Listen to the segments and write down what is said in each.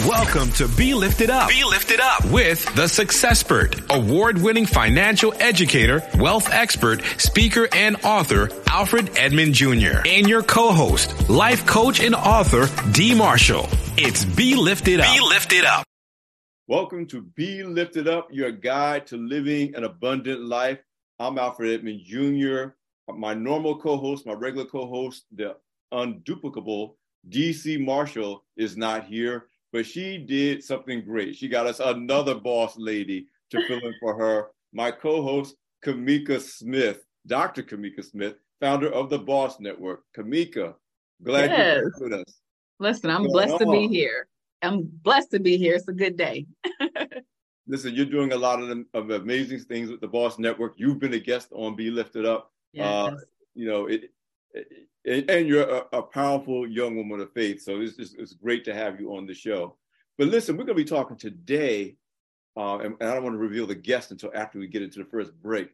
Welcome to Be Lifted Up. Be Lifted Up with the Successpert, award-winning financial educator, wealth expert, speaker, and author, Alfred Edmund Jr., and your co-host, life coach and author, D. Marshall. It's Be Lifted Up. Be Lifted Up. Welcome to Be Lifted Up, your guide to living an abundant life. I'm Alfred Edmund Jr., my normal co-host, my regular co-host, the unduplicable D.C. Marshall is not here, but she did something great. She got us another boss lady to fill in for her, my co-host, Kamika Smith, Dr. Kamika Smith, founder of the Boss Network. Kamika, glad you're here with us. Listen, I'm blessed to be here. I'm blessed to be here. It's a good day. Listen, you're doing a lot of amazing things with the Boss Network. You've been a guest on Be Lifted Up. Yes. And you're a powerful young woman of faith. So it's great to have you on the show. But listen, we're going to be talking today, and I don't want to reveal the guest until after we get into the first break,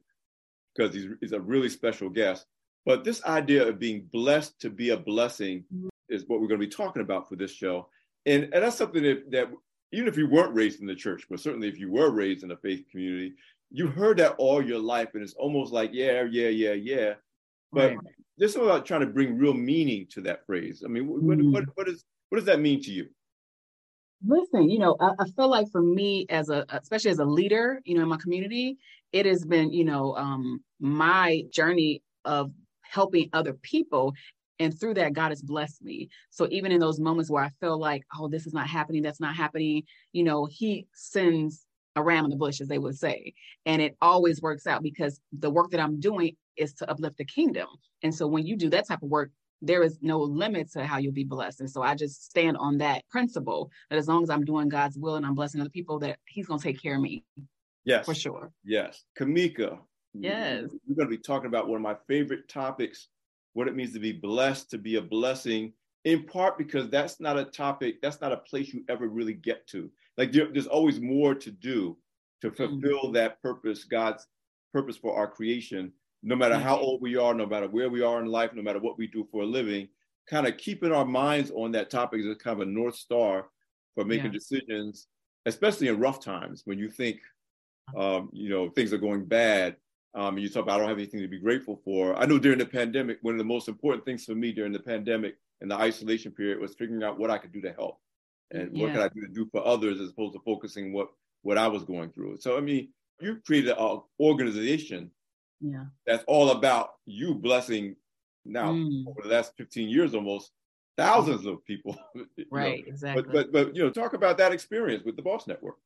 because he's a really special guest. But this idea of being blessed to be a blessing is what we're going to be talking about for this show. And that's something that even if you weren't raised in the church, but certainly if you were raised in a faith community, you heard that all your life. And it's almost like, yeah. But this is about trying to bring real meaning to that phrase. I mean, what does that mean to you? Listen, I feel like for me, especially as a leader, in my community, it has been, my journey of helping other people. And through that, God has blessed me. So even in those moments where I feel like, oh, this is not happening, that's not happening, he sends a ram in the bush, as they would say. And it always works out because the work that I'm doing is to uplift the kingdom. And so when you do that type of work, there is no limit to how you'll be blessed. And so I just stand on that principle that as long as I'm doing God's will and I'm blessing other people, that he's going to take care of me. Yes. For sure. Yes. Kamika. Yes. We're going to be talking about one of my favorite topics, what it means to be blessed, to be a blessing, in part because that's not a topic, that's not a place you ever really get to. Like there's always more to do to fulfill that purpose, God's purpose for our creation, no matter how old we are, no matter where we are in life, no matter what we do for a living. Kind of keeping our minds on that topic is kind of a North Star for making decisions, especially in rough times when you think, things are going bad. You talk about, I don't have anything to be grateful for. I know during the pandemic, one of the most important things for me during the pandemic and the isolation period was figuring out what I could do to help and what could I do to do for others as opposed to focusing what I was going through. So, I mean, you've created an organization that's all about you blessing now over the last 15 years, almost thousands of people. Right, exactly. But talk about that experience with the Boss Network.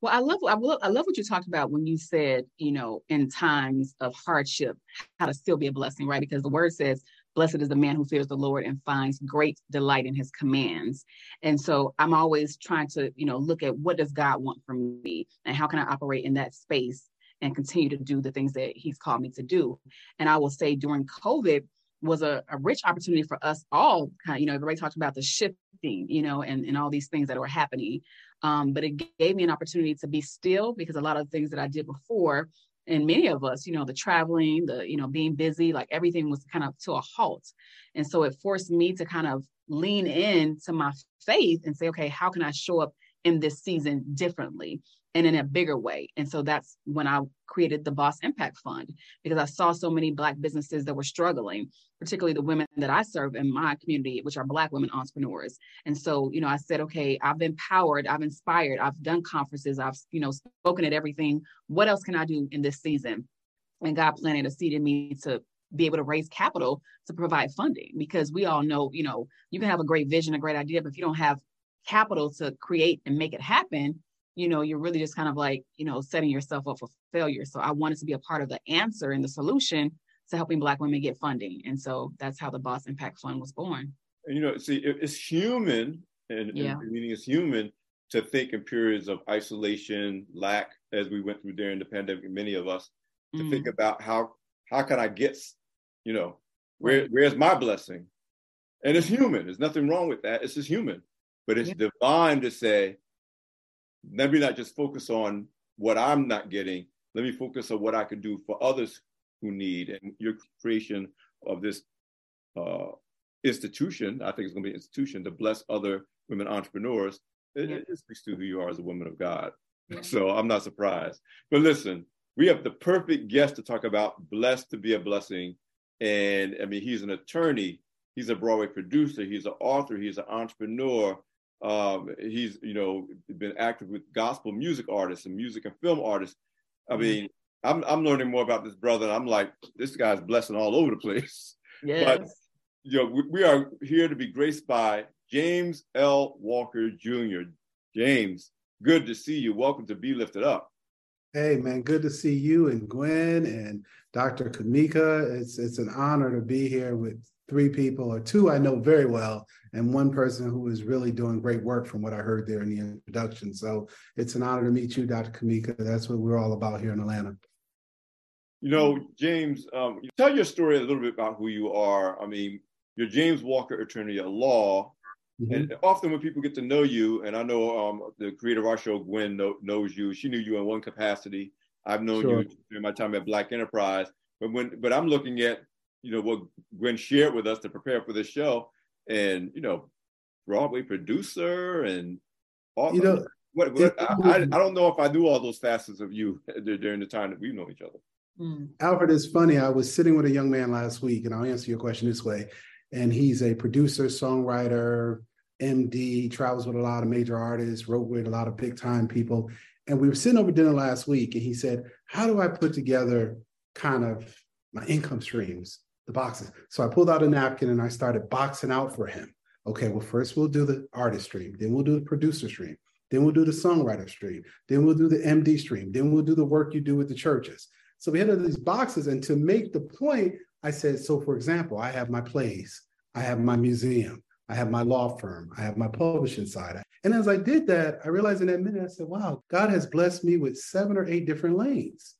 Well, I love what you talked about when you said, in times of hardship, how to still be a blessing, right? Because the word says, blessed is the man who fears the Lord and finds great delight in his commands. And so I'm always trying to, look at what does God want from me and how can I operate in that space and continue to do the things that he's called me to do. And I will say during COVID was a rich opportunity for us all. Everybody talked about the shifting, and all these things that were happening. But it gave me an opportunity to be still because a lot of things that I did before, and many of us, the traveling, being busy, like everything was kind of to a halt. And so it forced me to kind of lean in to my faith and say, okay, how can I show up in this season differently and in a bigger way? And so that's when I created the Boss Impact Fund, because I saw so many Black businesses that were struggling, particularly the women that I serve in my community, which are Black women entrepreneurs. And so, I said, okay, I've been empowered, I've inspired, I've done conferences, I've, spoken at everything. What else can I do in this season? And God planted a seed in me to be able to raise capital to provide funding, because we all know, you can have a great vision, a great idea, but if you don't have capital to create and make it happen, you're really just kind of like, setting yourself up for failure. So I wanted to be a part of the answer and the solution to helping Black women get funding. And so that's how the Boss Impact Fund was born. And, it's human, and meaning it's human to think in periods of isolation, lack, as we went through during the pandemic, many of us, to think about how can I get, where's my blessing? And it's human. There's nothing wrong with that. It's just human. But it's divine to say, let me not just focus on what I'm not getting. Let me focus on what I can do for others who need. And your creation of this institution, I think it's going to be an institution to bless other women entrepreneurs, It speaks to who you are as a woman of God. Yeah. So I'm not surprised. But listen, we have the perfect guest to talk about Blessed to Be a Blessing. And I mean, he's an attorney. He's a Broadway producer. He's an author. He's an entrepreneur. He's, you know, been active with gospel music artists and music and film artists. I mean, I'm learning more about this brother. And I'm like, this guy's blessing all over the place. Yes. But, you know, we are here to be graced by James L. Walker Jr. James, good to see you. Welcome to Be Lifted Up. Hey, man, good to see you and Gwen and Dr. Kamika. It's an honor to be here with three people, or two I know very well, and one person who is really doing great work from what I heard there in the introduction. So it's an honor to meet you, Dr. Kamika. That's what we're all about here in Atlanta. You know, James, tell your story a little bit about who you are. I mean, you're James Walker, attorney at law. Mm-hmm. And often when people get to know you, and I know the creator of our show, Gwen, knows you. She knew you in one capacity. I've known you during my time at Black Enterprise. But I'm looking at, you know, what Gwen shared with us to prepare for this show, and, you know, Broadway producer and all. You know, I don't know if I knew all those facets of you during the time that we've known each other. Alfred, it's funny. I was sitting with a young man last week, and I'll answer your question this way. And he's a producer, songwriter, MD, travels with a lot of major artists, wrote with a lot of big time people. And we were sitting over dinner last week, and he said, how do I put together kind of my income streams, the boxes? So I pulled out a napkin and I started boxing out for him. Okay, well, first we'll do the artist stream. Then we'll do the producer stream. Then we'll do the songwriter stream. Then we'll do the MD stream. Then we'll do the work you do with the churches. So we had all these boxes. And to make the point, I said, so for example, I have my plays, I have my museum, I have my law firm, I have my publishing side. And as I did that, I realized in that minute, I said, wow, God has blessed me with 7 or 8 different lanes.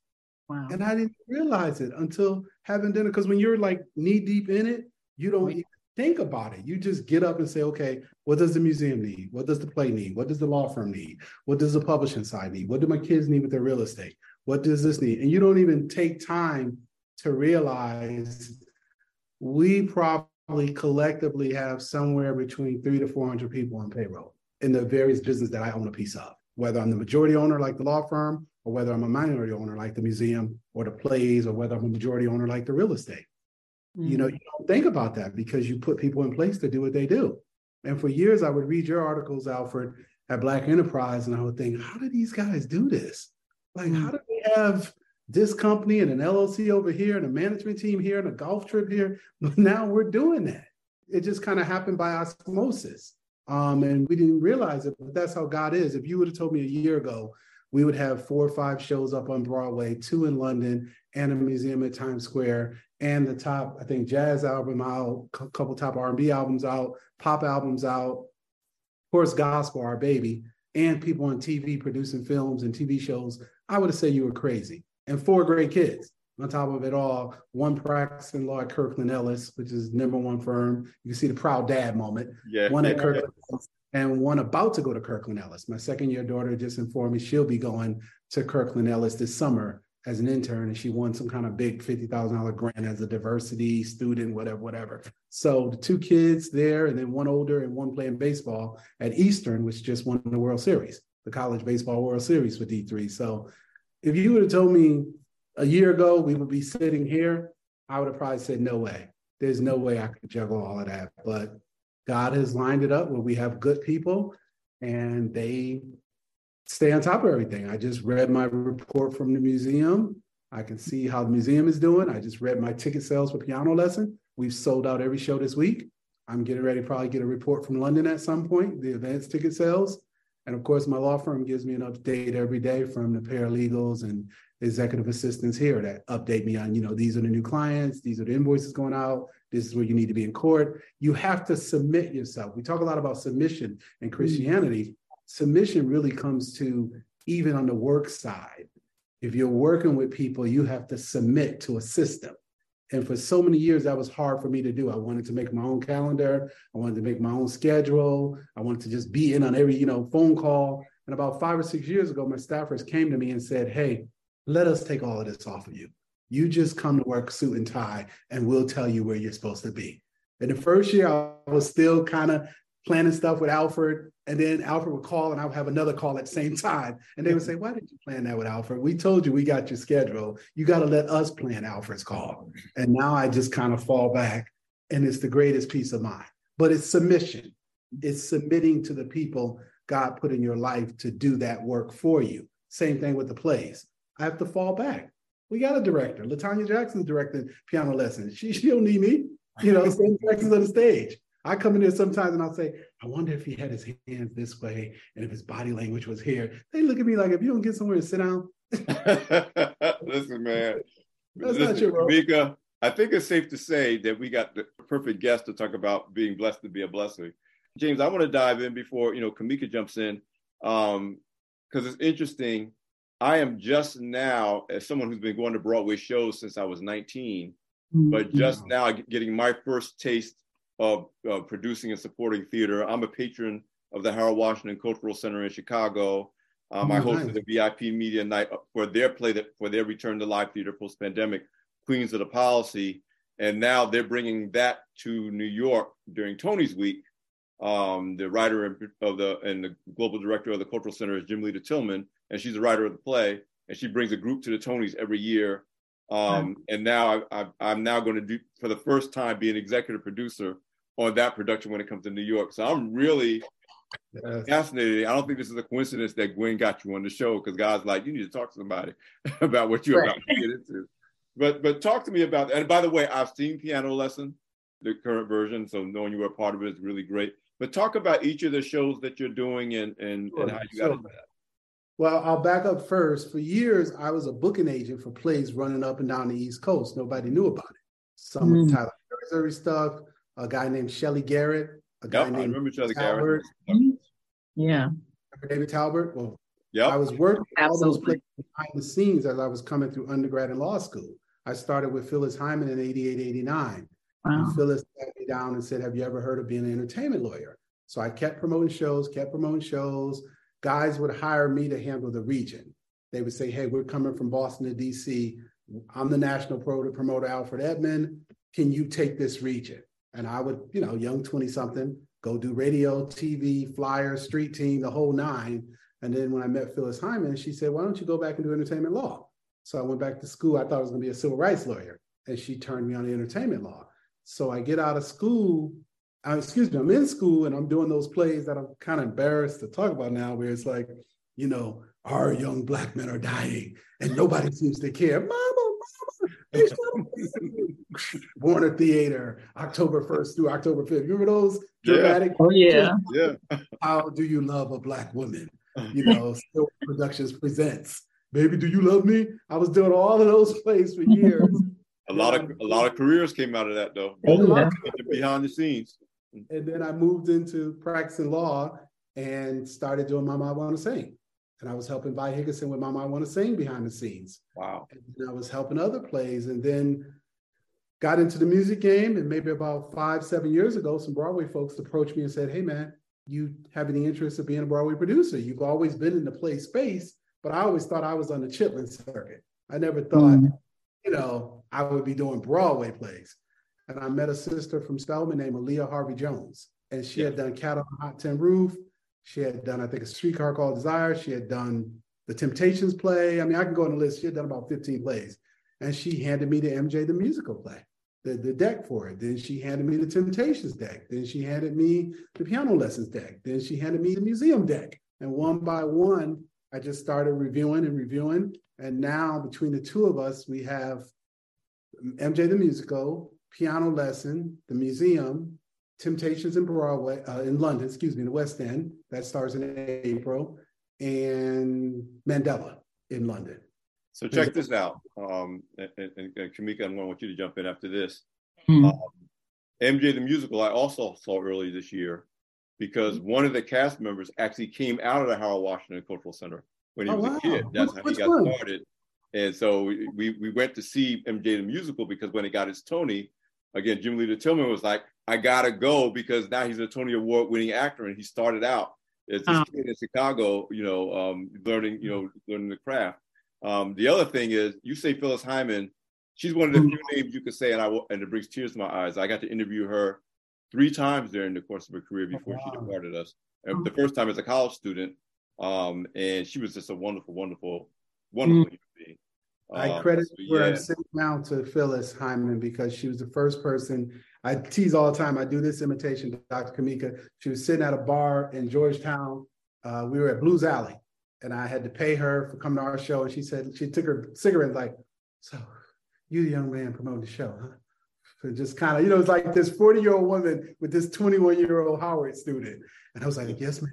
Wow. And I didn't realize it until having dinner, because when you're like knee deep in it, you don't even think about it. You just get up and say, okay, what does the museum need? What does the play need? What does the law firm need? What does the publishing side need? What do my kids need with their real estate? What does this need? And you don't even take time to realize we probably collectively have somewhere between 300 to 400 people on payroll in the various business that I own a piece of, whether I'm the majority owner like the law firm, or whether I'm a minority owner like the museum or the plays, or whether I'm a majority owner like the real estate. Mm-hmm. You know, you don't think about that because you put people in place to do what they do. And for years, I would read your articles, Alfred, at Black Enterprise, and I would think, how do these guys do this? Like, how do they have this company and an LLC over here and a management team here and a golf trip here? But now we're doing that. It just kind of happened by osmosis. And we didn't realize it, but that's how God is. If you would have told me a year ago, we would have 4 or 5 shows up on Broadway, 2 in London and a museum at Times Square and the top, I think, jazz album out, a couple top R&B albums out, pop albums out, of course, gospel, our baby, and people on TV producing films and TV shows, I would have said you were crazy. And 4 great kids. On top of it all, one practicing law at Kirkland Ellis, which is #1 firm. You can see the proud dad moment. Yeah, one at Kirkland Ellis and one about to go to Kirkland Ellis. My 2nd-year daughter just informed me she'll be going to Kirkland Ellis this summer as an intern, and she won some kind of big $50,000 grant as a diversity student, whatever. So the 2 kids there, and then one older and one playing baseball at Eastern, which just won the World Series, the College Baseball World Series for D3. So if you would have told me a year ago we would be sitting here, I would have probably said, no way. There's no way I could juggle all of that. But God has lined it up where we have good people and they stay on top of everything. I just read my report from the museum. I can see how the museum is doing. I just read my ticket sales for Piano Lesson. We've sold out every show this week. I'm getting ready to probably get a report from London at some point, the advance ticket sales. And of course, my law firm gives me an update every day from the paralegals and executive assistants here that update me on, you know, these are the new clients, these are the invoices going out, this is where you need to be in court. You have to submit yourself. We talk a lot about submission in Christianity. Submission really comes to even on the work side. If you're working with people, you have to submit to a system. And for so many years, that was hard for me to do. I wanted to make my own calendar. I wanted to make my own schedule. I wanted to just be in on every, you know, phone call. And about 5 or 6 years ago, my staffers came to me and said, hey, let us take all of this off of you. You just come to work suit and tie, and we'll tell you where you're supposed to be. And the first year, I was still kind of planning stuff with Alfred, and then Alfred would call and I would have another call at the same time. And they would say, why didn't you plan that with Alfred? We told you we got your schedule. You got to let us plan Alfred's call. And now I just kind of fall back, and it's the greatest peace of mind. But it's submission. It's submitting to the people God put in your life to do that work for you. Same thing with the plays. I have to fall back. We got a director. LaTanya Jackson's directing Piano Lesson. She don't need me. You know, same directions on the stage. I come in there sometimes and I'll say, I wonder if he had his hands this way and if his body language was here. They look at me like, if you don't get somewhere to sit down. Listen, man. That's not your role. Kamika, I think it's safe to say that we got the perfect guest to talk about being blessed to be a blessing. James, I want to dive in before, you know, Kamika jumps in, because it's interesting. I am just now, as someone who's been going to Broadway shows since I was 19, but just now getting my first taste of producing and supporting theater. I'm a patron of the Harold Washington Cultural Center in Chicago. I hosted a VIP media night for their play, for their return to live theater post-pandemic, Queens of the Policy. And now they're bringing that to New York during Tony's Week. The writer of the global director of the Cultural Center is Jim Lee Tillman, and she's the writer of the play. And she brings a group to the Tonys every year. And now I'm now going to do, for the first time, be an executive producer on that production when it comes to New York. So I'm really fascinated. I don't think this is a coincidence that Gwen got you on the show, because God's like, you need to talk to somebody about what you're about to get into. But talk to me about that. And by the way, I've seen Piano Lesson, the current version. So knowing you were a part of it is really great. But talk about each of the shows that you're doing and how you got into that. Well, I'll back up first. For years, I was a booking agent for plays running up and down the East Coast. Nobody knew about it. Some of Tyler Perry stuff, a guy named Shelley Garrett, a guy named Howard. Yeah. David Talbert. Well, I was working all those plays behind the scenes as I was coming through undergrad and law school. I started with Phyllis Hyman in 88, 89. Wow. And Phyllis sat me down and said, have you ever heard of being an entertainment lawyer? So I kept promoting shows. Guys would hire me to handle the region. They would say, hey, we're coming from Boston to DC. I'm the national promoter, Alfred Edmund. Can you take this region? And I would, you know, young 20-something, go do radio, TV, flyers, street team, the whole nine. And then when I met Phyllis Hyman, she said, why don't you go back and do entertainment law? So I went back to school. I thought I was going to be a civil rights lawyer. And she turned me on to entertainment law. So I get out of school, I'm in school and I'm doing those plays that I'm kind of embarrassed to talk about now, where it's like, you know, our young Black men are dying and nobody seems to care. Mama. Warner Theater, October 1st through October 5th. Remember those dramatic? Oh, yeah. How Do You Love a Black Woman? You know, Still Productions presents Baby, Do You Love Me? I was doing all of those plays for years. A lot of careers came out of that, though. Behind the scenes. And then I moved into practicing law and started doing Mama I Want to Sing. And I was helping Vi Higginson with Mama I Want to Sing behind the scenes. Wow. And I was helping other plays, and then got into the music game. And maybe about 5-7 years ago, some Broadway folks approached me and said, hey, man, you have any interest in being a Broadway producer? You've always been in the play space, but I always thought I was on the Chitlin circuit. I never thought, you know, I would be doing Broadway plays. And I met a sister from Spelman named Aaliyah Harvey-Jones. And she had done Cat on a Hot Tin Roof. She had done, I think, A Streetcar Called Desire. She had done The Temptations play. I mean, I can go on the list. She had done about 15 plays. And she handed me the MJ the Musical play, the deck for it. Then she handed me the Temptations deck. Then she handed me the Piano Lessons deck. Then she handed me the Museum deck. And one by one, I just started reviewing. And now between the two of us, we have MJ the Musical, Piano Lesson, The Museum, Temptations in Broadway, in London, in the West End, that starts in April, and Mandela in London. So check this out. And Kamika, I'm going to want you to jump in after this. MJ the Musical, I also saw early this year, because one of the cast members actually came out of the Howard Washington Cultural Center when he was a kid. That's how he got started. And so we went to see MJ the Musical, because when it got its Tony, again, Jim Lee Tillman was like, I gotta go, because now he's a Tony Award winning actor, and he started out as this kid in Chicago, you know, learning the craft. The other thing is, you say Phyllis Hyman, she's one of the few names you could say, and it brings tears to my eyes. I got to interview her three times during the course of her career before she departed us. And the first time as a college student, and she was just a wonderful, wonderful, wonderful human being. I credit where I'm sitting now to Phyllis Hyman, because she was the first person. I tease all the time. I do this imitation to Dr. Kamika. She was sitting at a bar in Georgetown. We were at Blues Alley, and I had to pay her for coming to our show. And she said, she took her cigarette, like, so you the young man promoting the show, huh? So just kind of, you know, it's like this 40-year-old woman with this 21-year-old Howard student. And I was like, yes, ma'am.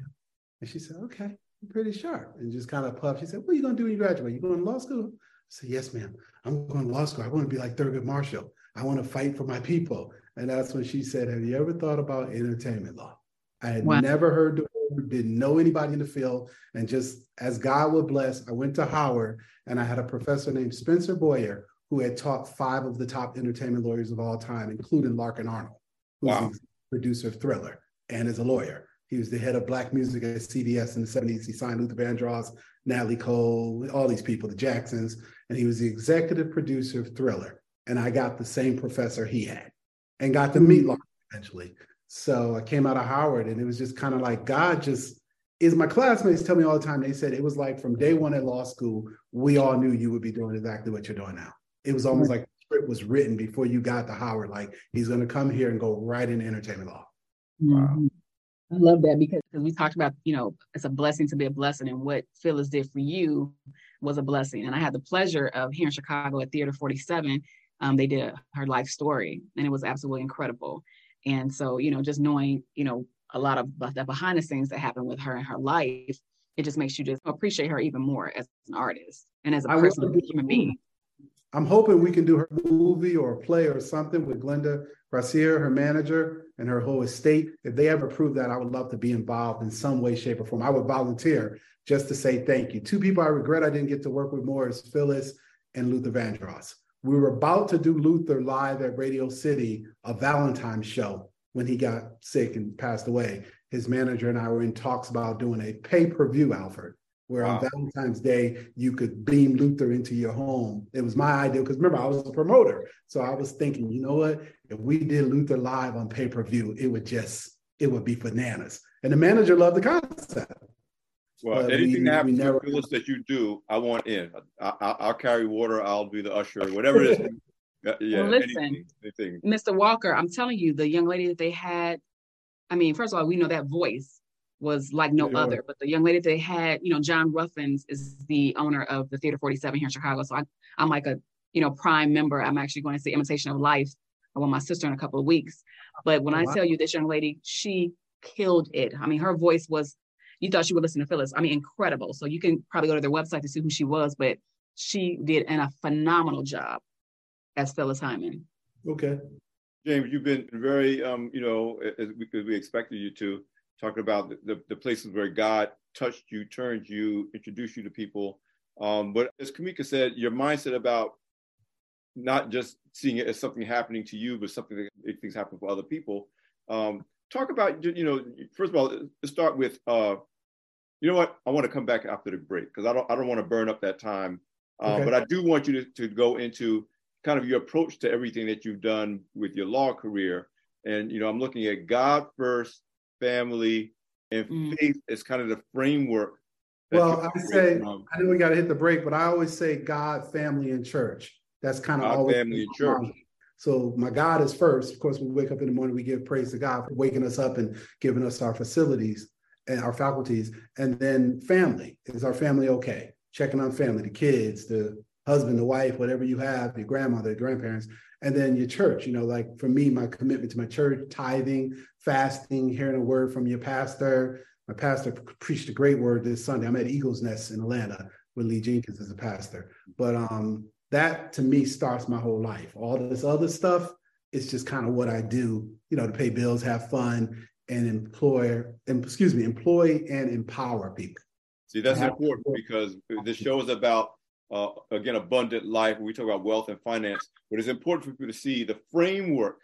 And she said, okay, I'm pretty sharp. And just kind of puffed. She said, what are you going to do when you graduate? You going to law school? I said, yes, ma'am. I'm going to law school. I want to be like Thurgood Marshall. I want to fight for my people. And that's when she said, have you ever thought about entertainment law? I had never heard the word, didn't know anybody in the field. And just as God would bless, I went to Howard, and I had a professor named Spencer Boyer, who had taught five of the top entertainment lawyers of all time, including Larkin Arnold, who's the producer of Thriller and is a lawyer. He was the head of black music at CBS in the 70s. He signed Luther Vandross, Natalie Cole, all these people, the Jacksons. And he was the executive producer of Thriller. And I got the same professor he had and got to meet Larkin eventually. So I came out of Howard, and it was just kind of like God just is. My classmates tell me all the time, they said it was like from day one at law school, we all knew you would be doing exactly what you're doing now. It was almost like the script was written before you got to Howard. Like, he's going to come here and go right into entertainment law. Wow. I love that, because we talked about, you know, it's a blessing to be a blessing. And what Phyllis did for you was a blessing. And I had the pleasure of here in Chicago at Theater 47, they did her life story. And it was absolutely incredible. And so, you know, just knowing, you know, a lot of the behind the scenes that happened with her and her life, it just makes you just appreciate her even more as an artist and as a person, as a human being. I'm hoping we can do her movie or a play or something with Glenda Gracier, her manager, and her whole estate. If they ever prove that, I would love to be involved in some way, shape, or form. I would volunteer just to say thank you. Two people I regret I didn't get to work with more is Phyllis and Luther Vandross. We were about to do Luther live at Radio City, a Valentine's show, when he got sick and passed away. His manager and I were in talks about doing a pay-per-view, Alfred, where on Valentine's Day, you could beam Luther into your home. It was my idea, because remember, I was a promoter. So I was thinking, you know what? If we did Luther live on pay-per-view, it would be bananas. And the manager loved the concept. Well, anything that happens to Phyllis that you do, I want in. I'll carry water, I'll be the usher, whatever it is. Yeah, well, listen, anything. Mr. Walker, I'm telling you, the young lady that they had, I mean, first of all, we know that voice was like no other, but the young lady they had, you know, John Ruffins is the owner of the Theater 47 here in Chicago. So I'm like a, you know, prime member. I'm actually going to see Imitation of Life with my sister in a couple of weeks. But when I tell you this young lady, she killed it. I mean, her voice was, you thought she would listen to Phyllis. I mean, incredible. So you can probably go to their website to see who she was, but she did a phenomenal job as Phyllis Hyman. Okay. James, you've been very, you know, as we expected you to, talking about the places where God touched you, turned you, introduced you to people. But as Kamika said, your mindset about not just seeing it as something happening to you, but something that things happen for other people. Talk about, you know, first of all, let's start with, you know what? I want to come back after the break, because I don't want to burn up that time. Okay. But I do want you to go into kind of your approach to everything that you've done with your law career. And, you know, I'm looking at God first, family, and faith is kind of the framework. Well, I say, I know we got to hit the break, but I always say God, family, and church. That's kind of always family and church. So my God is first. Of course, we wake up in the morning, we give praise to God for waking us up and giving us our facilities and our faculties. And then family. Is our family okay? Checking on family, the kids, the husband, the wife, whatever you have, your grandmother, your grandparents. And then your church, you know, like for me, my commitment to my church, tithing, fasting, hearing a word from your pastor. My pastor preached a great word this Sunday. I'm at Eagles Nest in Atlanta with Lee Jenkins as a pastor. But that to me starts my whole life. All this other stuff, it's just kind of what I do, you know, to pay bills, have fun, and employ and empower people. See, that's important, because this show is about again, abundant life. We talk about wealth and finance, but it's important for people to see the framework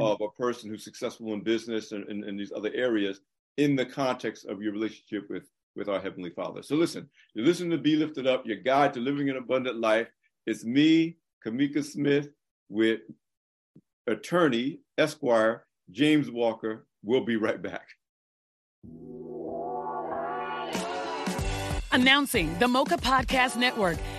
of a person who's successful in business and in these other areas in the context of your relationship with our Heavenly Father. So listen, you're listening to Be Lifted Up, your guide to living an abundant life. It's me, Kamika Smith, with attorney, Esquire, James Walker. We'll be right back. Announcing the Mocha Podcast Network,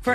For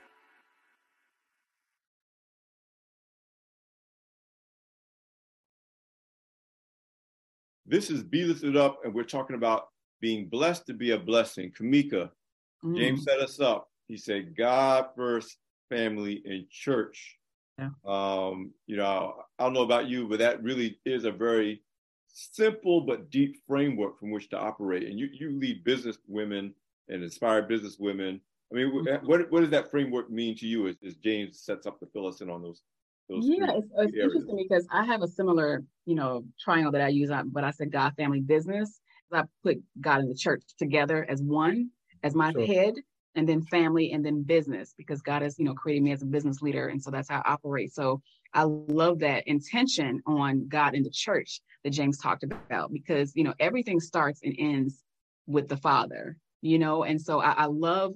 This is Be Lifted Up, and we're talking about being blessed to be a blessing. Kamika, James set us up. He said, God first, family, and church. Yeah. You know, I don't know about you, but that really is a very simple but deep framework from which to operate. And you lead business women and inspire business women. I mean, what does that framework mean to you as James sets up to fill us in on those? It's interesting because I have a similar, triangle that I use, but I said God, family, business. I put God and the church together as one, as my head, and then family, and then business, because God has, created me as a business leader. And so that's how I operate. So I love that intention on God and the church that James talked about, because, everything starts and ends with the Father, and so I love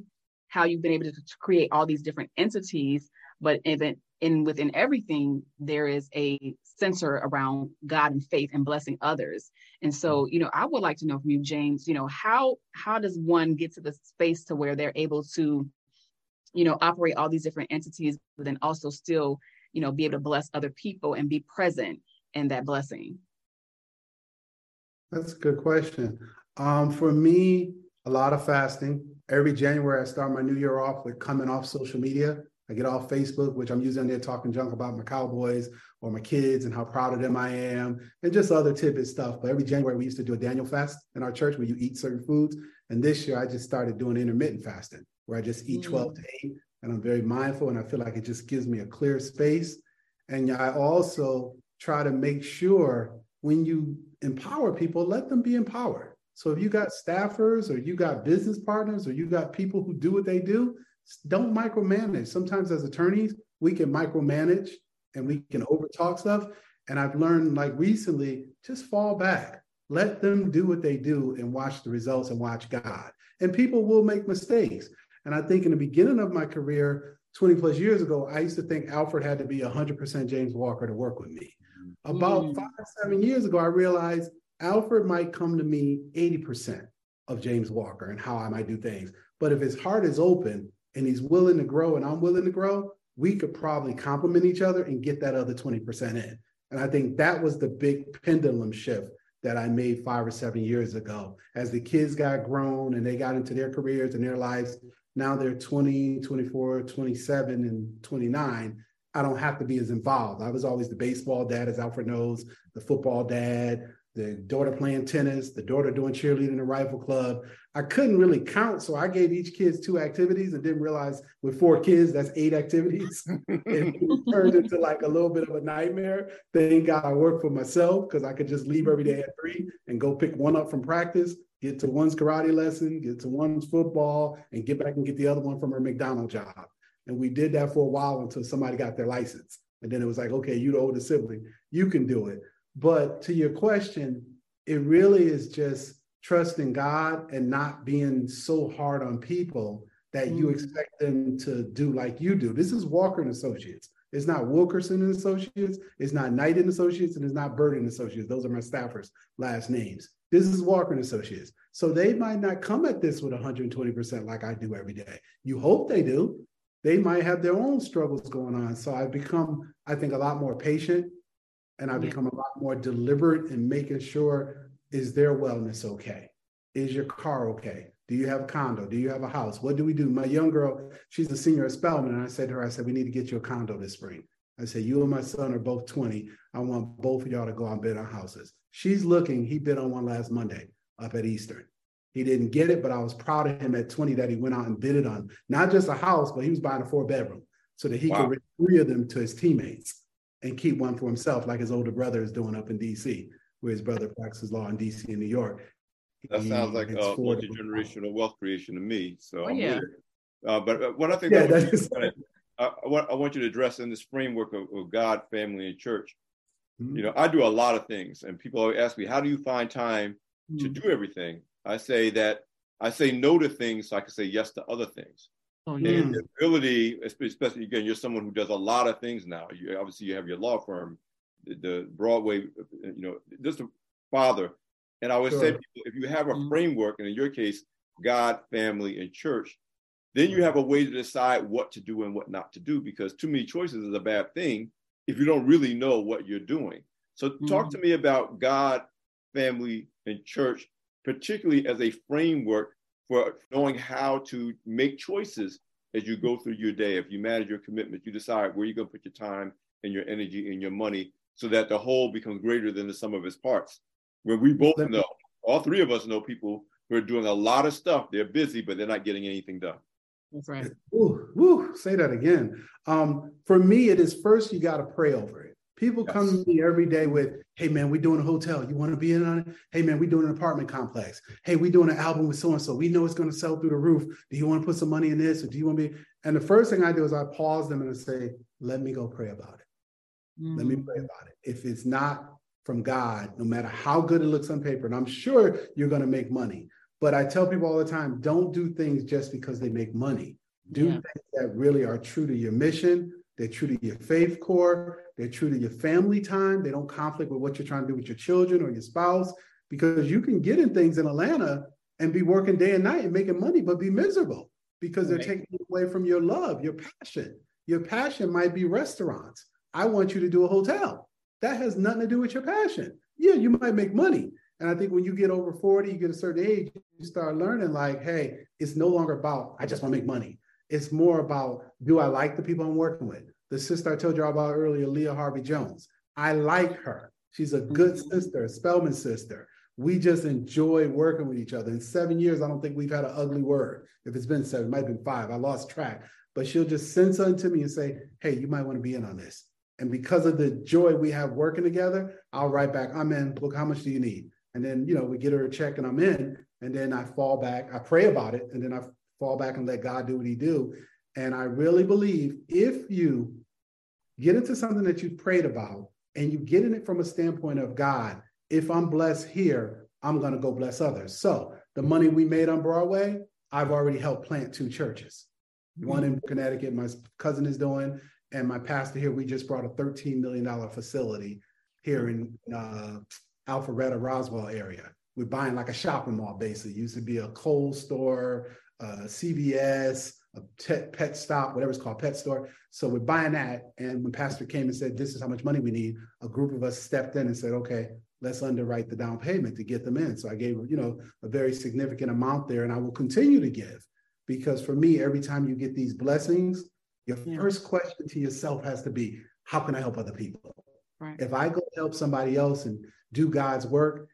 how you've been able to create all these different entities, but within everything, there is a center around God and faith and blessing others. And so, I would like to know from you, James, how does one get to the space to where they're able to, operate all these different entities, but then also still, be able to bless other people and be present in that blessing? That's a good question. For me, a lot of fasting. Every January, I start my new year off with coming off social media. I get off Facebook, which I'm usually on there talking junk about my Cowboys or my kids and how proud of them I am, and just other tidbit stuff. But every January, we used to do a Daniel fast in our church where you eat certain foods. And this year, I just started doing intermittent fasting, where I just eat 12 to 8, and I'm very mindful, and I feel like it just gives me a clear space. And I also try to make sure when you empower people, let them be empowered. So if you got staffers or you got business partners or you got people who do what they do, don't micromanage. Sometimes as attorneys, we can micromanage and we can overtalk stuff. And I've learned recently, just fall back, let them do what they do and watch the results and watch God. And people will make mistakes. And I think in the beginning of my career, 20 plus years ago, I used to think Alfred had to be 100% James Walker to work with me. About 5 or 7 years ago, I realized Alfred might come to me 80% of James Walker and how I might do things. But if his heart is open, and he's willing to grow and I'm willing to grow, we could probably complement each other and get that other 20% in. And I think that was the big pendulum shift that I made 5 or 7 years ago. As the kids got grown and they got into their careers and their lives, now they're 20, 24, 27, and 29. I don't have to be as involved. I was always the baseball dad, as Alfred knows, the football dad, the daughter playing tennis, the daughter doing cheerleading in the rifle club. I couldn't really count, so I gave each kid 2 activities and didn't realize with 4 kids, that's 8 activities. It turned into like a little bit of a nightmare. Thank God I worked for myself because I could just leave every day at 3 and go pick one up from practice, get to one's karate lesson, get to one's football, and get back and get the other one from her McDonald's job. And we did that for a while until somebody got their license. And then it was like, okay, you're the oldest sibling, you can do it. But to your question, it really is just trusting God and not being so hard on people that you expect them to do like you do. This is Walker and Associates. It's not Wilkerson and Associates. It's not Knight and Associates, and it's not Bird and Associates. Those are my staffers' last names. This is Walker and Associates. So they might not come at this with 120% like I do every day. You hope they do. They might have their own struggles going on. So I've become, I think, a lot more patient. And I've become a lot more deliberate in making sure, is their wellness okay? Is your car okay? Do you have a condo? Do you have a house? What do we do? My young girl, she's a senior at Spelman. And I said to her, I said, we need to get you a condo this spring. I said, you and my son are both 20. I want both of y'all to go out and bid on houses. She's looking. He bid on one last Monday up at Eastern. He didn't get it, but I was proud of him at 20 that he went out and bid it on not just a house, but he was buying a 4-bedroom so that he could rent 3 of them to his teammates and keep one for himself, like his older brother is doing up in D.C., where his brother practices law in D.C. and New York. That sounds like multi-generational wealth creation to me. So but what I think I want you to address in this framework of God, family, and church. Mm-hmm. You know, I do a lot of things, and people always ask me, how do you find time to do everything? I say that I say no to things so I can say yes to other things. Oh, yeah. And the ability, especially again, you're someone who does a lot of things now. You obviously you have your law firm, the Broadway, you know, just a father. And I would say, if you have a framework, and in your case, God, family, and church, then you have a way to decide what to do and what not to do, because too many choices is a bad thing if you don't really know what you're doing. So talk to me about God, family, and church, particularly as a framework for knowing how to make choices as you go through your day. If you manage your commitments, you decide where you're going to put your time and your energy and your money so that the whole becomes greater than the sum of its parts. Where we both know, all three of us know people who are doing a lot of stuff. They're busy, but they're not getting anything done. That's right. Say that again. For me, it is first, you got to pray over it. People come to me every day with, hey, man, we're doing a hotel. You want to be in on it? Hey, man, we're doing an apartment complex. Hey, we're doing an album with so-and-so. We know it's going to sell through the roof. Do you want to put some money in this? Or do you want to be? And the first thing I do is I pause them and I say, let me go pray about it. Let me pray about it. If it's not from God, no matter how good it looks on paper, and I'm sure you're going to make money. But I tell people all the time, don't do things just because they make money. Do things that really are true to your mission. They're true to your faith core. They're true to your family time. They don't conflict with what you're trying to do with your children or your spouse, because you can get in things in Atlanta and be working day and night and making money, but be miserable because they're taking you away from your love, your passion. Your passion might be restaurants. I want you to do a hotel. That has nothing to do with your passion. Yeah, you might make money. And I think when you get over 40, you get a certain age, you start learning like, hey, it's no longer about, I just want to make money. It's more about, do I like the people I'm working with? The sister I told you about earlier, Aaliyah Harvey-Jones. I like her. She's a good sister, Spelman sister. We just enjoy working with each other. In 7 years, I don't think we've had an ugly word. If it's been 7, it might have been 5. I lost track. But she'll just send something to me and say, hey, you might want to be in on this. And because of the joy we have working together, I'll write back, I'm in. Look, how much do you need? And then, you know, we get her a check and I'm in. And then I fall back. I pray about it. And then I fall back and let God do what he do. And I really believe if you get into something that you prayed about and you get in it from a standpoint of God, if I'm blessed here, I'm going to go bless others. So the money we made on Broadway, I've already helped plant 2 churches. One in Connecticut, my cousin is doing, and my pastor here, we just brought a $13 million facility here in Alpharetta, Roswell area. We're buying like a shopping mall, basically. It used to be a Kohl's store, CVS, a pet stop, whatever it's called, pet store. So we're buying that. And when pastor came and said, this is how much money we need, a group of us stepped in and said, okay, let's underwrite the down payment to get them in. So I gave, you know, a very significant amount there, and I will continue to give, because for me, every time you get these blessings, your first question to yourself has to be, how can I help other people? Right. If I go help somebody else and do God's work,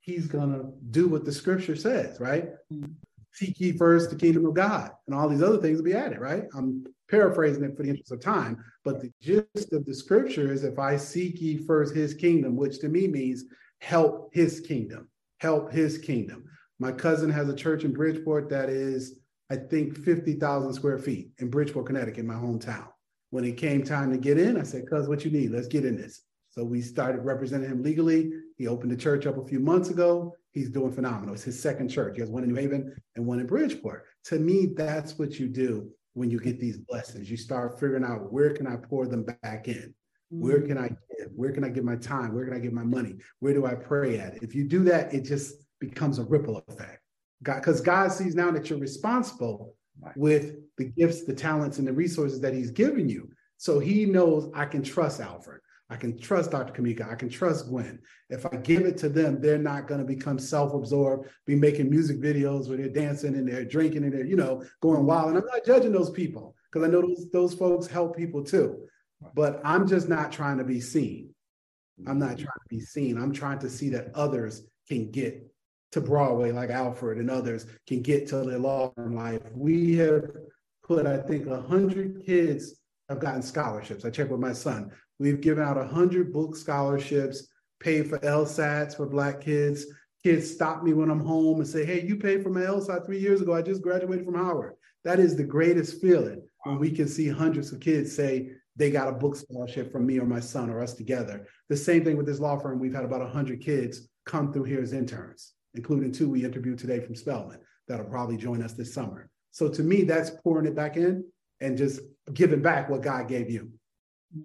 he's going to do what the scripture says, right? Mm-hmm. Seek ye first the kingdom of God, and all these other things will be added, right? I'm paraphrasing it for the interest of time, but the gist of the scripture is, if I seek ye first his kingdom, which to me means help his kingdom, help his kingdom. My cousin has a church in Bridgeport that is, I think, 50,000 square feet in Bridgeport, Connecticut, my hometown. When it ccame time to get in, I said, "Cuz, what you need? Let's get in this." So we started representing him legally. He opened the church up a few months ago. He's doing phenomenal. It's his second church. He has one in New Haven and one in Bridgeport. To me, that's what you do when you get these blessings. You start figuring out, where can I pour them back in? Where can I give? Where can I give my time? Where can I give my money? Where do I pray at? If you do that, it just becomes a ripple effect. Because God sees now that you're responsible with the gifts, the talents, and the resources that he's given you. So he knows, I can trust Alfred. I can trust Dr. Kamika. I can trust Gwen. If I give it to them, they're not going to become self-absorbed, be making music videos where they're dancing and they're drinking and they're, you know, going wild. And I'm not judging those people, because I know those folks help people too. But I'm just not trying to be seen. I'm not trying to be seen. I'm trying to see that others can get to Broadway, like Alfred and others can get to their long life. We have put, I think, 100 kids have gotten scholarships. I checked with my son. We've given out 100 book scholarships, paid for LSATs for Black kids. Kids stop me when I'm home and say, "Hey, you paid for my LSAT 3 years ago. I just graduated from Howard." That is the greatest feeling, when we can see hundreds of kids say they got a book scholarship from me or my son or us together. The same thing with this law firm. We've had about 100 kids come through here as interns, including two we interviewed today from Spelman that'll probably join us this summer. So to me, that's pouring it back in and just giving back what God gave you.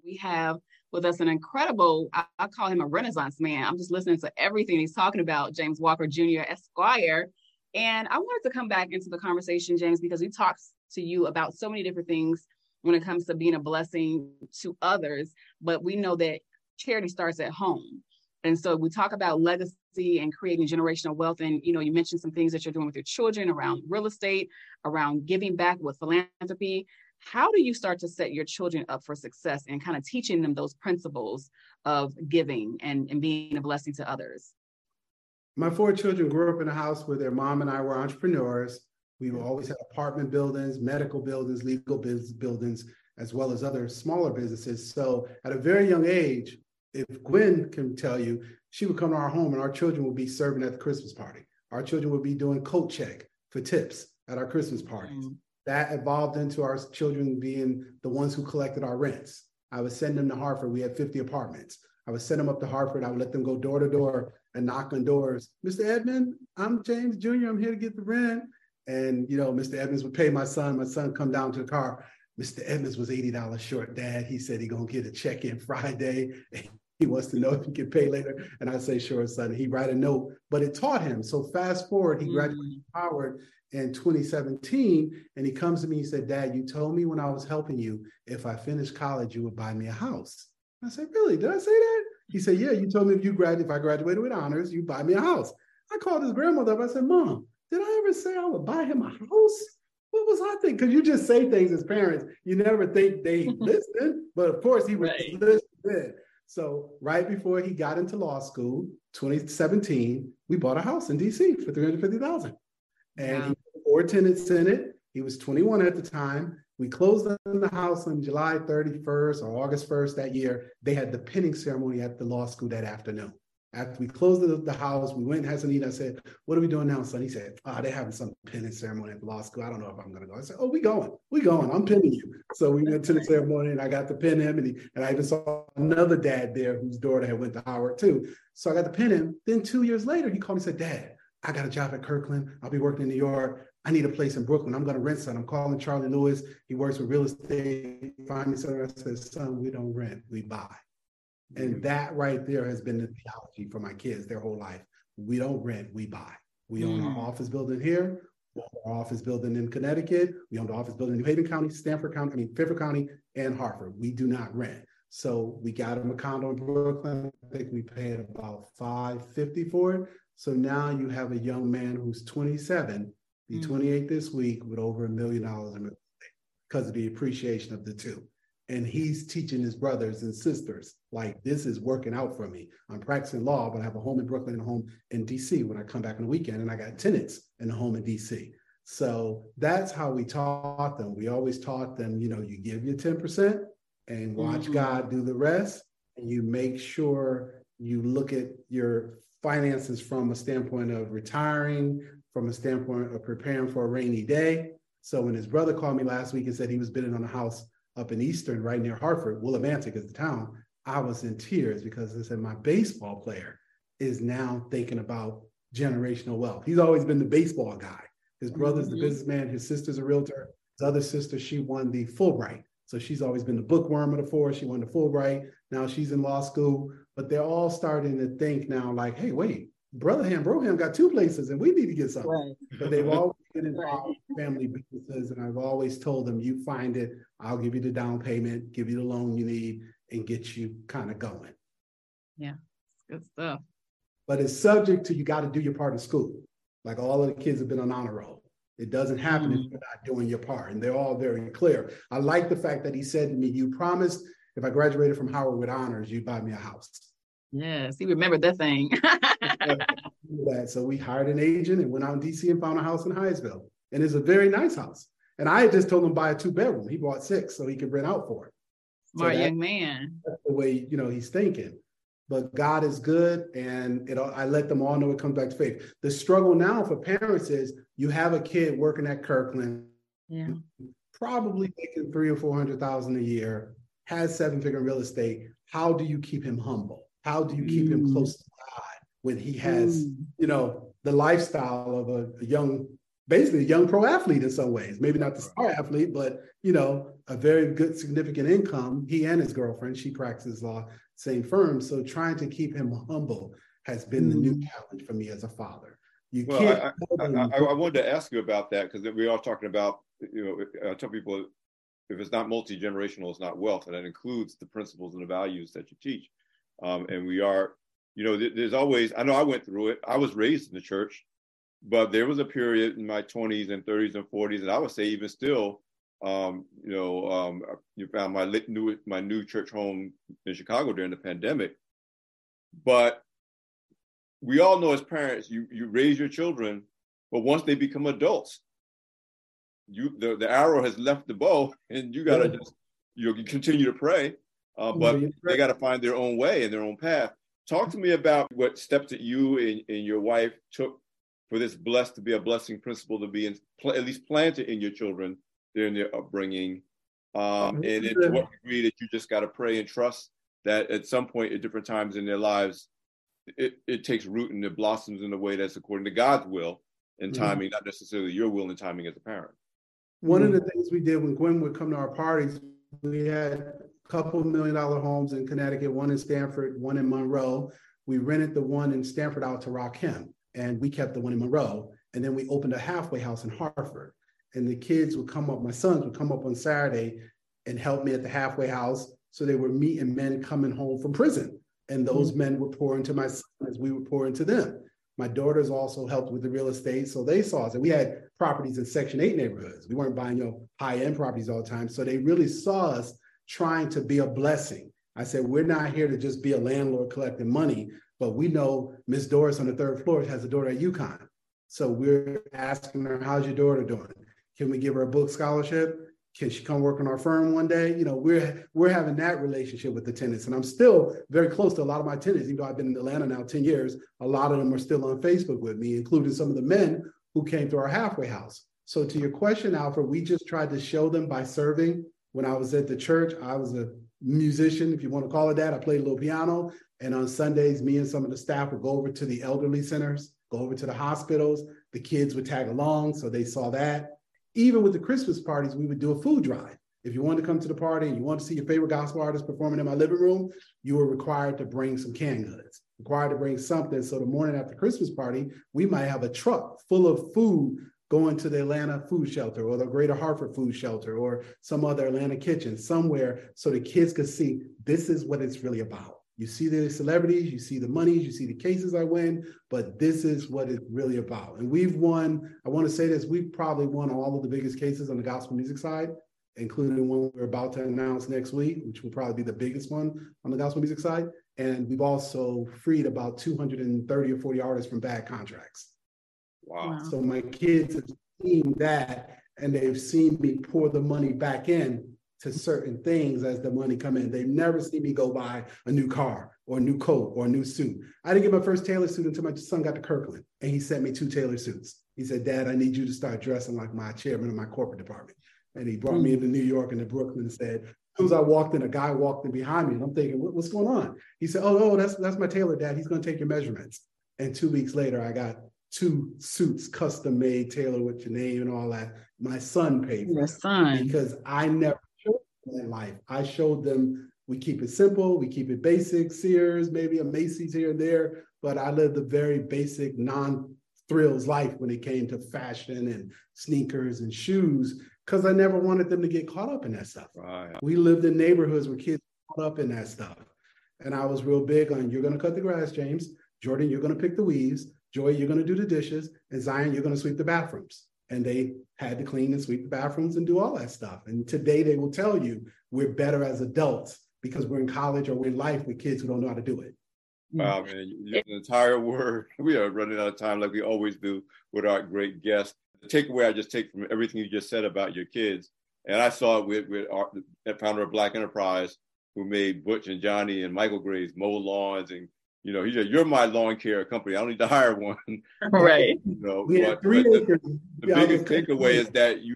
We have with us an incredible, I call him a Renaissance man. I'm just listening to everything he's talking about, James Walker Jr., Esquire. And I wanted to come back into the conversation, James, because we talked to you about so many different things when it comes to being a blessing to others, but we know that charity starts at home. And so we talk about legacy and creating generational wealth. And, you know, you mentioned some things that you're doing with your children around real estate, around giving back with philanthropy. How do you start to set your children up for success and kind of teaching them those principles of giving and being a blessing to others? My four children grew up in a house where their mom and I were entrepreneurs. We always had apartment buildings, medical buildings, legal buildings, as well as other smaller businesses. So at a very young age, if Gwen can tell you, she would come to our home and our children would be serving at the Christmas party. Our children would be doing coat check for tips at our Christmas parties. Mm-hmm. That evolved into our children being the ones who collected our rents. I would send them to Hartford. We had 50 apartments. I would send them up to Hartford. I would let them go door to door and knock on doors. "Mr. Edmund, I'm James Jr. I'm here to get the rent." And, you know, Mr. Edmonds would pay my son. My son come down to the car. "Mr. Edmonds was $80 short, Dad. He said he going to get a check in Friday. He wants to know if he can pay later." And I say, "Sure, son." He write a note, but it taught him. So fast forward, he graduated from Howard in 2017. And he comes to me, he said, "Dad, you told me when I was helping you, if I finished college, you would buy me a house." And I said, "Really? Did I say that?" He said, "Yeah, you told me if I graduated with honors, you buy me a house." I called his grandmother up. I said, "Mom, did I ever say I would buy him a house? What was I thinking?" Because you just say things as parents, you never think they listened, but of course he was listening. So right before he got into law school, 2017, we bought a house in DC for $350,000. And he had 4 tenants in it. He was 21 at the time. We closed on the house on July 31st or August 1st that year. They had the pinning ceremony at the law school that afternoon. After we closed the house, we went and had some eat. I said, "What are we doing now, son?" He said, "They're having some pinning ceremony at the law school. I don't know if I'm going to go." I said, "Oh, we going, I'm pinning you." So we went to the ceremony and I got to pin him. And I even saw another dad there whose daughter had went to Howard too. So I got to pin him. Then 2 years later, he called me and said, "Dad, I got a job at Kirkland. I'll be working in New York. I need a place in Brooklyn. I'm going to rent some. I'm calling Charlie Lewis. He works with real estate. Find me something." I said, "Son, we don't rent, we buy." And that right there has been the theology for my kids their whole life. We don't rent, we buy. We own our office building here, we own our office building in Connecticut, we own the office building in New Haven County, Fairfield County, and Hartford. We do not rent. So we got him a condo in Brooklyn. I think we paid about $550 for it. So now you have a young man who's 27, be 28 this week, with over $1 million in real estate because of the appreciation of the two. and he's teaching his brothers and sisters, like, this is working out for me. I'm practicing law, but I have a home in Brooklyn and a home in DC when I come back on the weekend, and I got tenants in a home in DC. So that's how we taught them. We always taught them, you know, you give your 10% and watch mm-hmm. God do the rest. And you make sure you look at your finances from a standpoint of retiring, from a standpoint of preparing for a rainy day. So when his brother called me last week and said he was bidding on a house up in Eastern, right near Hartford, Willimantic is the town, I was in tears because I said, my baseball player is now thinking about generational wealth. He's always been the baseball guy. His brother's the businessman, his sister's a realtor. His other sister, she won the Fulbright. So she's always been the bookworm of the four. She won the Fulbright. Now she's in law school, but they're all starting to think now like, hey, wait, Brother Ham, Broham got two places and we need to get something. Right. But they've always been involved in family businesses. And I've always told them, you find it, I'll give you the down payment, give you the loan you need, and get you kind of going. Yeah, good stuff. But it's subject to, you got to do your part in school. Like, all of the kids have been on honor roll. It doesn't happen if you're not doing your part. And they're all very clear. I like the fact that he said to me, you promised if I graduated from Howard with honors, you'd buy me a house. Yes, he remembered that thing. So we hired an agent and went out in DC and found a house in Hyattsville. And it's a very nice house. And I had just told him buy a 2-bedroom. He bought 6 so he could rent out for it. Smart young man. That's the way, you know, he's thinking. But God is good, and I let them all know it comes back to faith. The struggle now for parents is you have a kid working at Kirkland, probably making $300,000 or $400,000 a year, has 7-figure real estate. How do you keep him humble? How do you keep him close to God when he has, you know, the lifestyle of a young pro athlete in some ways, maybe not the star athlete, but, you know, a very good, significant income. He and his girlfriend, she practices law, same firm. So trying to keep him humble has been the new challenge for me as a father. I wanted to ask you about that, because we are talking about, you know, I tell people, if it's not multi-generational, it's not wealth. And that includes the principles and the values that you teach. And we are, you know, there's always, I know I went through it. I was raised in the church, but there was a period in my 20s and 30s and 40s, and I would say even still, you found my new church home in Chicago during the pandemic. But we all know as parents, you raise your children, but once they become adults, the arrow has left the bow, and you gotta just continue to pray. But they got to find their own way and their own path. Talk to me about what steps that you and your wife took for this blessed to be a blessing principle to be at least planted in your children during their upbringing. And to what degree that you just got to pray and trust that at some point at different times in their lives, it takes root and it blossoms in a way that's according to God's will and timing, not necessarily your will and timing as a parent. One of the things we did when Gwen would come to our parties, we had couple $1 million homes in Connecticut, one in Stamford, one in Monroe. We rented the one in Stamford out to Rakim, and we kept the one in Monroe. And then we opened a halfway house in Hartford. And the kids would come up, my sons would come up on Saturday and help me at the halfway house. So they were meeting men coming home from prison. And those men would pour into my son as we would pour into them. My daughters also helped with the real estate. So they saw us. And we had properties in Section 8 neighborhoods. We weren't buying high-end properties all the time. So they really saw us trying to be a blessing. I said, we're not here to just be a landlord collecting money, but we know Miss Doris on the 3rd floor has a daughter at UConn. So we're asking her, how's your daughter doing? Can we give her a book scholarship? Can she come work on our firm one day? You know, we're having that relationship with the tenants. And I'm still very close to a lot of my tenants, even though I've been in Atlanta now 10 years, a lot of them are still on Facebook with me, including some of the men who came to our halfway house. So to your question, Alfred, we just tried to show them by serving. When I was at the church, I was a musician, if you want to call it that. I played a little piano. And on Sundays, me and some of the staff would go over to the elderly centers, go over to the hospitals. The kids would tag along, so they saw that. Even with the Christmas parties, we would do a food drive. If you wanted to come to the party and you wanted to see your favorite gospel artist performing in my living room, you were required to bring some canned goods, required to bring something. So the morning after Christmas party, we might have a truck full of food going to the Atlanta food shelter or the Greater Hartford food shelter or some other Atlanta kitchen somewhere, so the kids could see this is what it's really about. You see the celebrities, you see the monies, you see the cases I win, but this is what it's really about. And we've won, I want to say this, we've probably won all of the biggest cases on the gospel music side. including one we're about to announce next week, which will probably be the biggest one on the gospel music side. And we've also freed about 230 or 40 artists from bad contracts. Wow. So my kids have seen that, and they've seen me pour the money back in to certain things as the money come in. They've never seen me go buy a new car or a new coat or a new suit. I didn't get my first Taylor suit until my son got to Kirkland, and he sent me 2 Taylor suits. He said, "Dad, I need you to start dressing like my chairman of my corporate department." And he brought me into New York and to Brooklyn and said, as soon as I walked in, a guy walked in behind me, and I'm thinking, what's going on? He said, oh, that's my tailor, Dad. He's going to take your measurements. And 2 weeks later, I got 2 suits, custom made, tailored with your name and all that. My son paid for it because I never showed them in life. I showed them, we keep it simple, we keep it basic, Sears, maybe a Macy's here and there, but I lived a very basic, non-thrills life when it came to fashion and sneakers and shoes, because I never wanted them to get caught up in that stuff. Right. We lived in neighborhoods where kids were caught up in that stuff. And I was real big on, you're going to cut the grass, James. Jordan, you're going to pick the weaves. Joy, you're going to do the dishes. And Zion, you're going to sweep the bathrooms. And they had to clean and sweep the bathrooms and do all that stuff. And today they will tell you we're better as adults because we're in college or we're in life with kids who don't know how to do it. Wow, man, the entire word. We are running out of time like we always do with our great guests. The takeaway I just take from everything you just said about your kids, and I saw it with our founder of Black Enterprise, who made Butch and Johnny and Michael Graves mow lawns, and you know he said, "You're my lawn care company. I don't need to hire one." Right. You know, we had 3 acres. The biggest takeaway is that you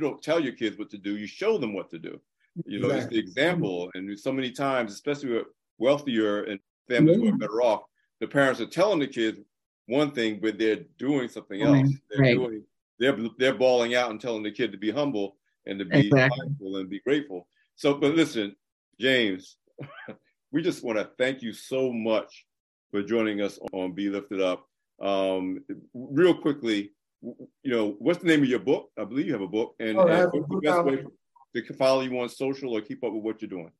don't tell your kids what to do; you show them what to do. You know, it's the example, and so many times, especially with wealthier and families who are better off, the parents are telling the kids one thing, but they're doing something else. They're doing. They're bawling out and telling the kid to be humble and to be mindful and be grateful. So, but listen, James, we just want to thank you so much for joining us on Be Lifted Up. Real quickly, you know, what's the name of your book? I believe you have a book. And what's the best way to follow you on social or keep up with what you're doing?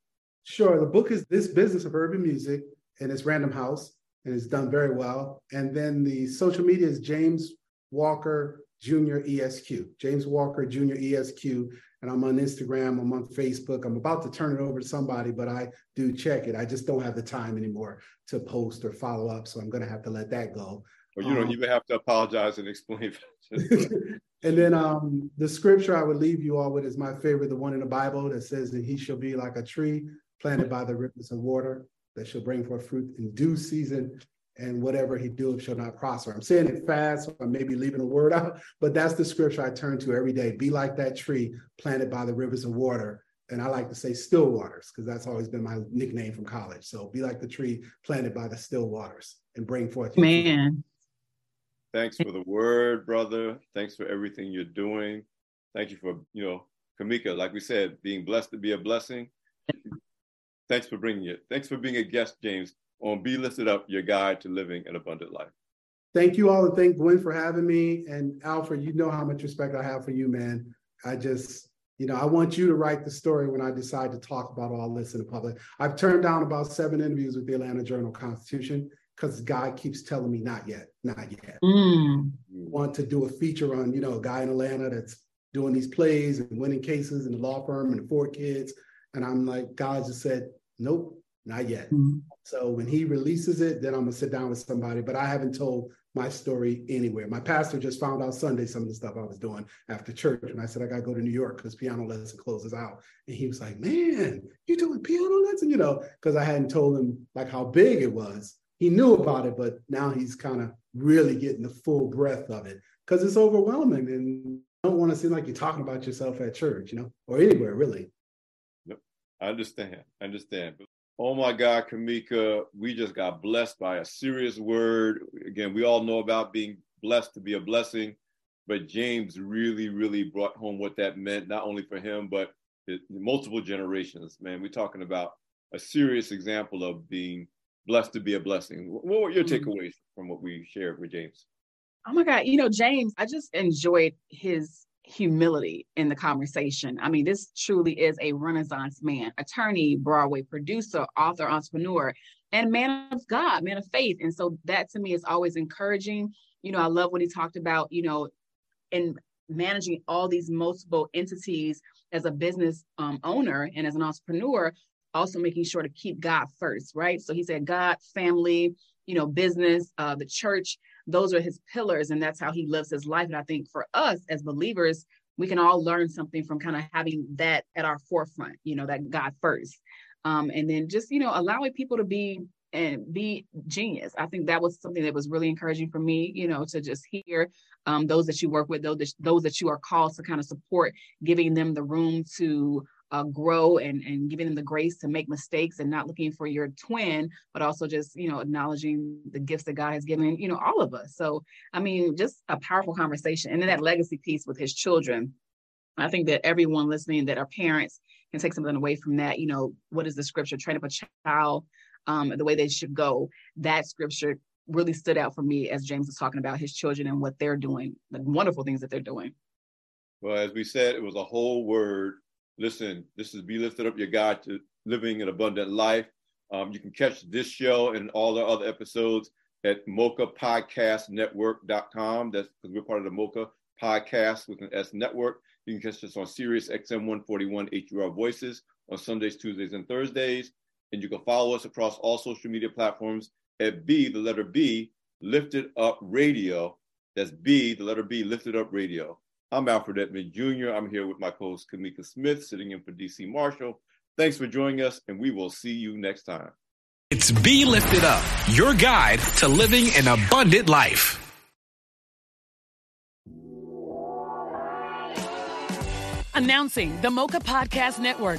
Sure. The book is This Business of Urban Music, and it's Random House, and it's done very well. And then the social media is James Walker Jr. ESQ, James Walker Jr. ESQ, and I'm on Instagram, I'm on Facebook. I'm about to turn it over to somebody, but I do check it. I just don't have the time anymore to post or follow up, so I'm going to have to let that go. Well, you don't even have to apologize and explain. And then the scripture I would leave you all with is my favorite, the one in the Bible that says that he shall be like a tree planted by the rivers of water that shall bring forth fruit in due season, and whatever he doeth shall not prosper. I'm saying it fast, so I may be leaving a word out, but that's the scripture I turn to every day. Be like that tree planted by the rivers of water. And I like to say still waters, because that's always been my nickname from college. So be like the tree planted by the still waters and bring forth. Man. Thanks for the word, brother. Thanks for everything you're doing. Thank you for, you know, Kamika, like we said, being blessed to be a blessing. Thanks for bringing it. Thanks for being a guest, James, on Be Lifted Up, your guide to living an abundant life. Thank you all, and thank Gwen for having me. And Alfred, you know how much respect I have for you, man. I just, you know, I want you to write the story when I decide to talk about all this in the public. I've turned down about 7 interviews with the Atlanta Journal-Constitution because God keeps telling me, not yet, not yet. You want to do a feature on, you know, a guy in Atlanta that's doing these plays and winning cases and the law firm and the 4 kids. And I'm like, God just said, nope. Not yet. So when he releases it, then I'm going to sit down with somebody. But I haven't told my story anywhere. My pastor just found out Sunday some of the stuff I was doing after church. And I said, I got to go to New York because Piano Lesson closes out. And he was like, man, you doing Piano Lesson? You know, because I hadn't told him like how big it was. He knew about it, but now he's kind of really getting the full breadth of it because it's overwhelming. And I don't want to seem like you're talking about yourself at church, you know, or anywhere really. Yep. I understand. Oh my God, Kamika, we just got blessed by a serious word. Again, we all know about being blessed to be a blessing, but James really, really brought home what that meant, not only for him, but multiple generations, man. We're talking about a serious example of being blessed to be a blessing. What were your takeaways from what we shared with James? Oh my God, you know, James, I just enjoyed his humility in the conversation. I mean, this truly is a Renaissance man, attorney, Broadway producer, author, entrepreneur, and man of God, man of faith. And so that to me is always encouraging. You know, I love what he talked about, you know, in managing all these multiple entities as a business owner and as an entrepreneur, also making sure to keep God first, right? So he said God, family, business, the church, those are his pillars, and that's how he lives his life. And I think for us as believers, we can all learn something from kind of having that at our forefront, that God first. And then just, allowing people to be genius. I think that was something that was really encouraging for me, to just hear those that you work with, those that you are called to kind of support, giving them the room to grow and giving them the grace to make mistakes and not looking for your twin, but also just, acknowledging the gifts that God has given, all of us. So, just a powerful conversation. And then that legacy piece with his children. I think that everyone listening that are parents can take something away from that. What is the scripture? Train up a child the way they should go. That scripture really stood out for me as James was talking about his children and what they're doing, the wonderful things that they're doing. Well, as we said, it was a whole word. Listen, this is Be Lifted Up, your guide to living an abundant life. You can catch this show and all the other episodes at mochapodcastnetwork.com. That's because we're part of the Mocha Podcast with an S Network. You can catch us on Sirius XM 141 HUR Voices on Sundays, Tuesdays, and Thursdays. And you can follow us across all social media platforms at B Lifted Up Radio. That's B Lifted Up Radio. I'm Alfred Edmund Jr. I'm here with my co-host Kamika Smith, sitting in for D.C. Marshall. Thanks for joining us, and we will see you next time. It's Be Lifted Up, your guide to living an abundant life. Announcing the Mocha Podcast Network,